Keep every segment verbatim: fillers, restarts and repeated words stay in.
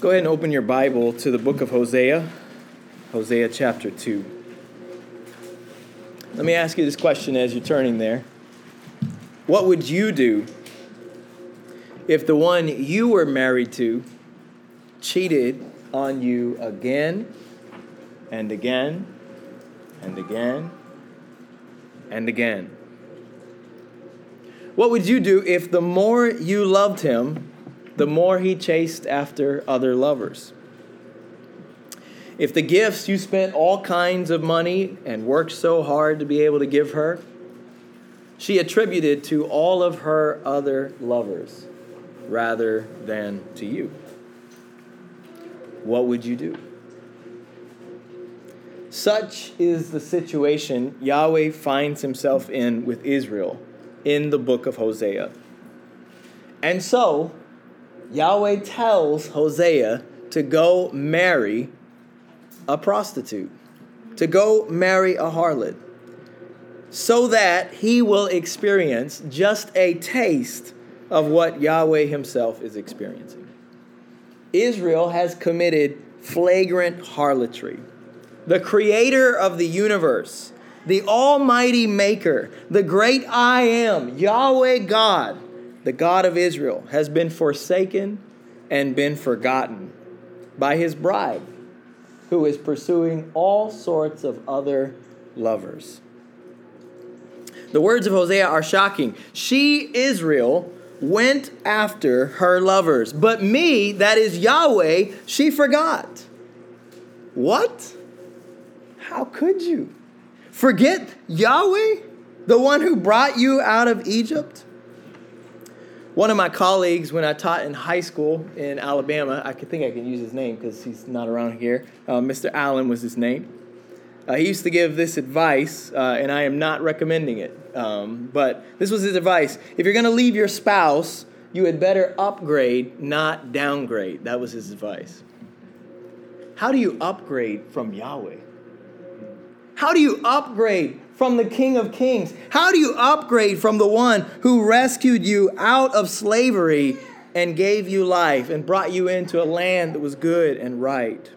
Go ahead and open your Bible to the book of Hosea, Hosea chapter two. Let me ask you this question as you're turning there. What would you do if the one you were married to cheated on you again and again and again and again? What would you do if the more you loved him, the more he chased after other lovers? If the gifts you spent all kinds of money and worked so hard to be able to give her, she attributed to all of her other lovers rather than to you, what would you do? Such is the situation Yahweh finds himself in with Israel in the book of Hosea. And so, Yahweh tells Hosea to go marry a prostitute, to go marry a harlot, so that he will experience just a taste of what Yahweh himself is experiencing. Israel has committed flagrant harlotry. The creator of the universe, the almighty maker, the great I am, Yahweh God, the God of Israel, has been forsaken and been forgotten by his bride, who is pursuing all sorts of other lovers. The words of Hosea are shocking. She, Israel, went after her lovers, but me, that is Yahweh, she forgot. What? How could you? Forget Yahweh, the one who brought you out of Egypt? One of my colleagues, when I taught in high school in Alabama, I think I can use his name because he's not around here. Uh, Mister Allen was his name. Uh, he used to give this advice, uh, and I am not recommending it. Um, but this was his advice. If you're going to leave your spouse, you had better upgrade, not downgrade. That was his advice. How do you upgrade from Yahweh? How do you upgrade from the King of Kings? How do you upgrade from the one who rescued you out of slavery and gave you life and brought you into a land that was good and right?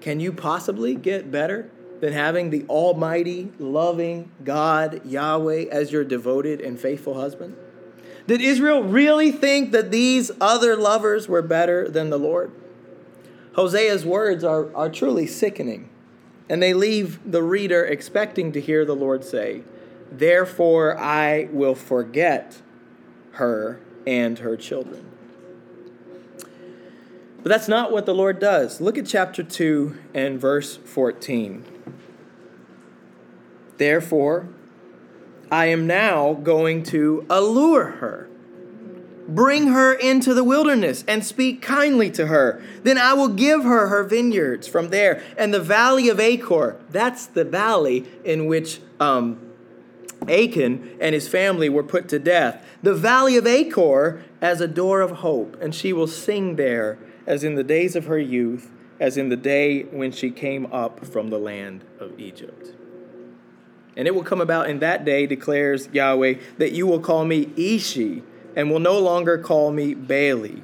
Can you possibly get better than having the almighty, loving God, Yahweh, as your devoted and faithful husband? Did Israel really think that these other lovers were better than the Lord? Hosea's words are, are truly sickening. And they leave the reader expecting to hear the Lord say, "Therefore I will forget her and her children." But that's not what the Lord does. Look at chapter two and verse fourteen. "Therefore I am now going to allure her, bring her into the wilderness and speak kindly to her. Then I will give her her vineyards from there and the valley of Achor." That's the valley in which um, Achan and his family were put to death. "The valley of Achor as a door of hope, and she will sing there as in the days of her youth, as in the day when she came up from the land of Egypt. And it will come about in that day, declares Yahweh, that you will call me Ishi, and will no longer call me Bailey."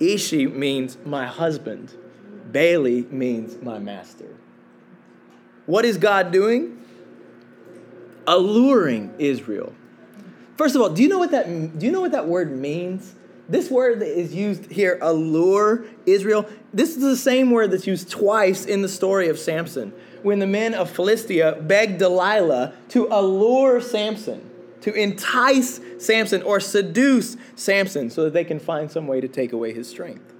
Ishi means my husband. Bailey means my master. What is God doing? Alluring Israel. First of all, do you know what that do you know what that word means? This word that is used here, allure Israel, this is the same word that's used twice in the story of Samson, when the men of Philistia begged Delilah to allure Samson, to entice Samson or seduce Samson so that they can find some way to take away his strength.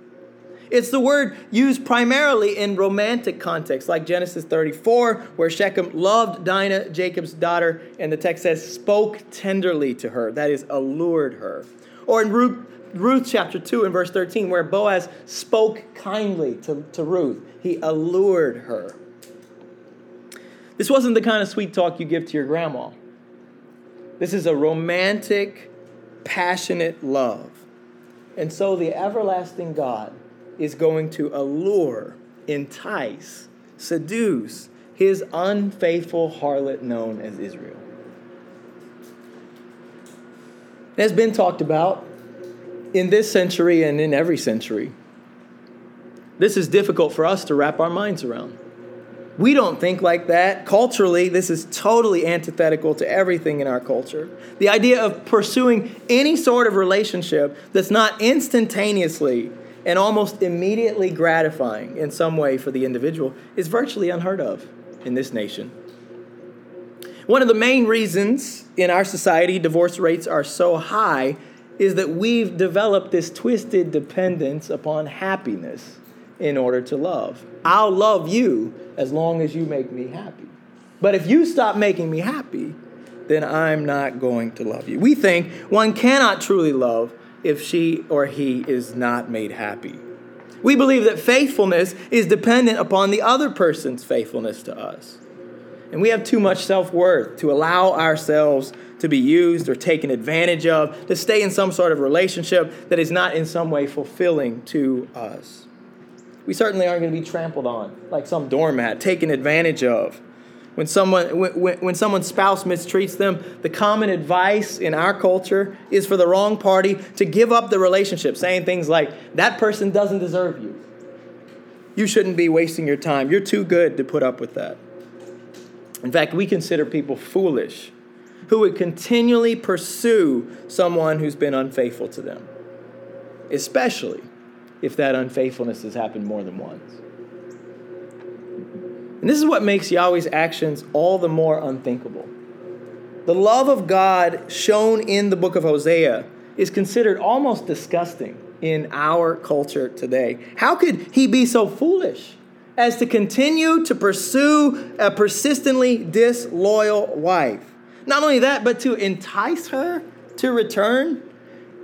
It's the word used primarily in romantic contexts, like Genesis thirty-four, where Shechem loved Dinah, Jacob's daughter, and the text says, spoke tenderly to her, that is, allured her. Or in Ruth, Ruth chapter two and verse thirteen, where Boaz spoke kindly to, to Ruth. He allured her. This wasn't the kind of sweet talk you give to your grandma. This is a romantic, passionate love. And so the everlasting God is going to allure, entice, seduce his unfaithful harlot known as Israel. It has been talked about in this century and in every century. This is difficult for us to wrap our minds around. We don't think like that. Culturally, this is totally antithetical to everything in our culture. The idea of pursuing any sort of relationship that's not instantaneously and almost immediately gratifying in some way for the individual is virtually unheard of in this nation. One of the main reasons in our society divorce rates are so high is that we've developed this twisted dependence upon happiness in order to love. I'll love you as long as you make me happy. But if you stop making me happy, then I'm not going to love you. We think one cannot truly love if she or he is not made happy. We believe that faithfulness is dependent upon the other person's faithfulness to us. And we have too much self-worth to allow ourselves to be used or taken advantage of, to stay in some sort of relationship that is not in some way fulfilling to us. We certainly aren't going to be trampled on like some doormat, taken advantage of. When someone, when, when someone's spouse mistreats them, the common advice in our culture is for the wrong party to give up the relationship, saying things like, that person doesn't deserve you. You shouldn't be wasting your time. You're too good to put up with that. In fact, we consider people foolish who would continually pursue someone who's been unfaithful to them, especially if that unfaithfulness has happened more than once. And this is what makes Yahweh's actions all the more unthinkable. The love of God shown in the book of Hosea is considered almost disgusting in our culture today. How could he be so foolish as to continue to pursue a persistently disloyal wife? Not only that, but to entice her to return.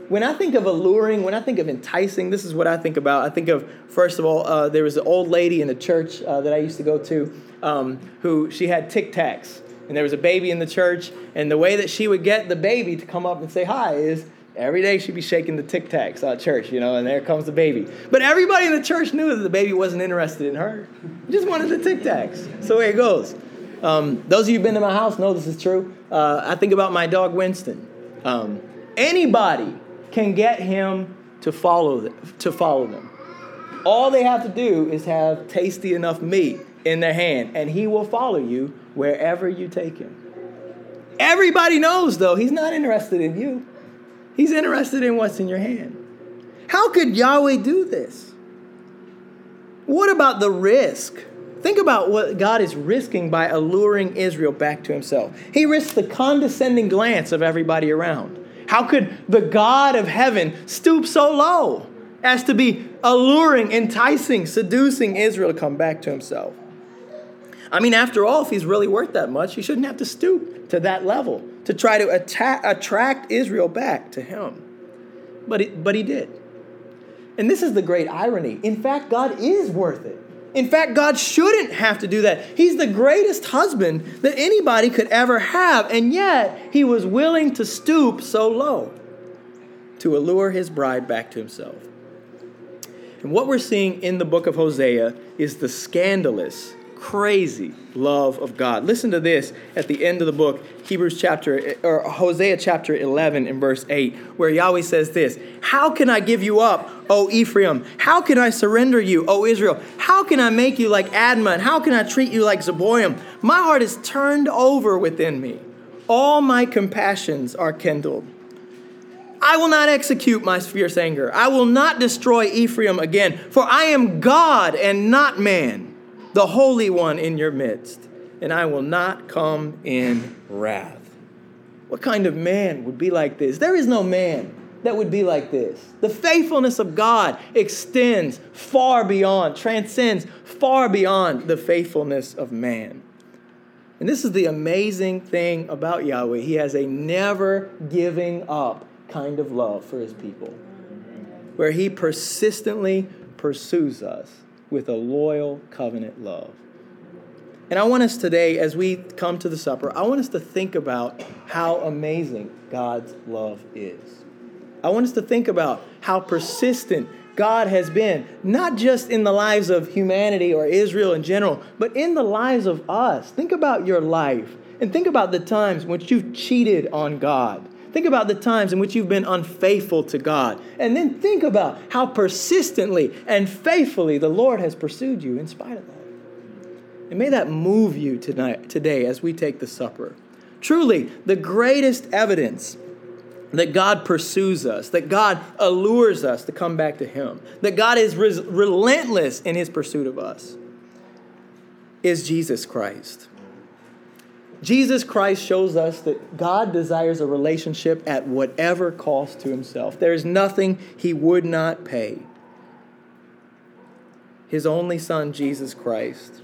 When I think of alluring, when I think of enticing, this is what I think about. I think of, first of all, uh, there was an old lady in the church uh, that I used to go to um, who, she had Tic Tacs, and there was a baby in the church, and the way that she would get the baby to come up and say hi is, every day she'd be shaking the Tic Tacs at church, you know, and there comes the baby. But everybody in the church knew that the baby wasn't interested in her. He just wanted the Tic Tacs. So there it goes. Um, those of you who've been to my house know this is true. Uh, I think about my dog, Winston. Um, anybody can get him to follow them, to follow them. All they have to do is have tasty enough meat in their hand, and he will follow you wherever you take him. Everybody knows, though, he's not interested in you. He's interested in what's in your hand. How could Yahweh do this? What about the risk? Think about what God is risking by alluring Israel back to himself. He risks the condescending glance of everybody around. How could the God of heaven stoop so low as to be alluring, enticing, seducing Israel to come back to himself? I mean, after all, if he's really worth that much, he shouldn't have to stoop to that level to try to attack, attract Israel back to him. But, it, but he did. And this is the great irony. In fact, God is worth it. In fact, God shouldn't have to do that. He's the greatest husband that anybody could ever have, and yet he was willing to stoop so low to allure his bride back to himself. And what we're seeing in the book of Hosea is the scandalous, crazy love of God. Listen to this at the end of the book, Hebrews chapter or Hosea chapter eleven and verse eight, where Yahweh says this: "How can I give you up, O Ephraim? How can I surrender you, O Israel? How can I make you like Admah? And how can I treat you like Zeboim? My heart is turned over within me. All my compassions are kindled. I will not execute my fierce anger. I will not destroy Ephraim again, for I am God and not man, the Holy One in your midst, and I will not come in wrath." What kind of man would be like this? There is no man that would be like this. The faithfulness of God extends far beyond, transcends far beyond the faithfulness of man. And this is the amazing thing about Yahweh. He has a never giving up kind of love for his people, where he persistently pursues us with a loyal covenant love. And I want us today, as we come to the supper, I want us to think about how amazing God's love is. I want us to think about how persistent God has been, not just in the lives of humanity or Israel in general, but in the lives of us. Think about your life and think about the times when you've cheated on God. Think about the times in which you've been unfaithful to God. And then think about how persistently and faithfully the Lord has pursued you in spite of that. And may that move you tonight, today as we take the supper. Truly, the greatest evidence that God pursues us, that God allures us to come back to Him, that God is res- relentless in His pursuit of us, is Jesus Christ. Jesus Christ shows us that God desires a relationship at whatever cost to Himself. There is nothing He would not pay. His only Son, Jesus Christ,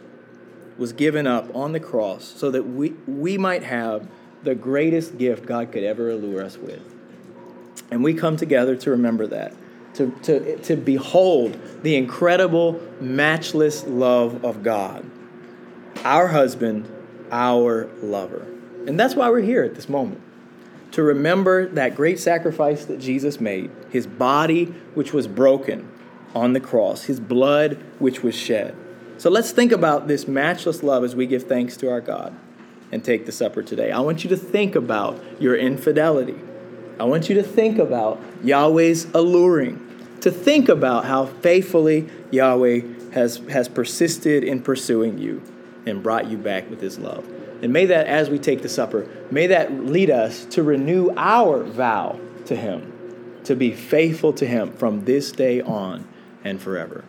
was given up on the cross so that we, we might have the greatest gift God could ever allure us with. And we come together to remember that, to, to, to behold the incredible, matchless love of God, our husband, our lover. And that's why we're here at this moment, to remember that great sacrifice that Jesus made, His body which was broken on the cross, His blood which was shed. So let's think about this matchless love as we give thanks to our God and take the supper today. I want you to think about your infidelity. I want you to think about Yahweh's alluring, to think about how faithfully Yahweh has, has persisted in pursuing you and brought you back with His love. And may that, as we take the supper, may that lead us to renew our vow to Him, to be faithful to Him from this day on and forever.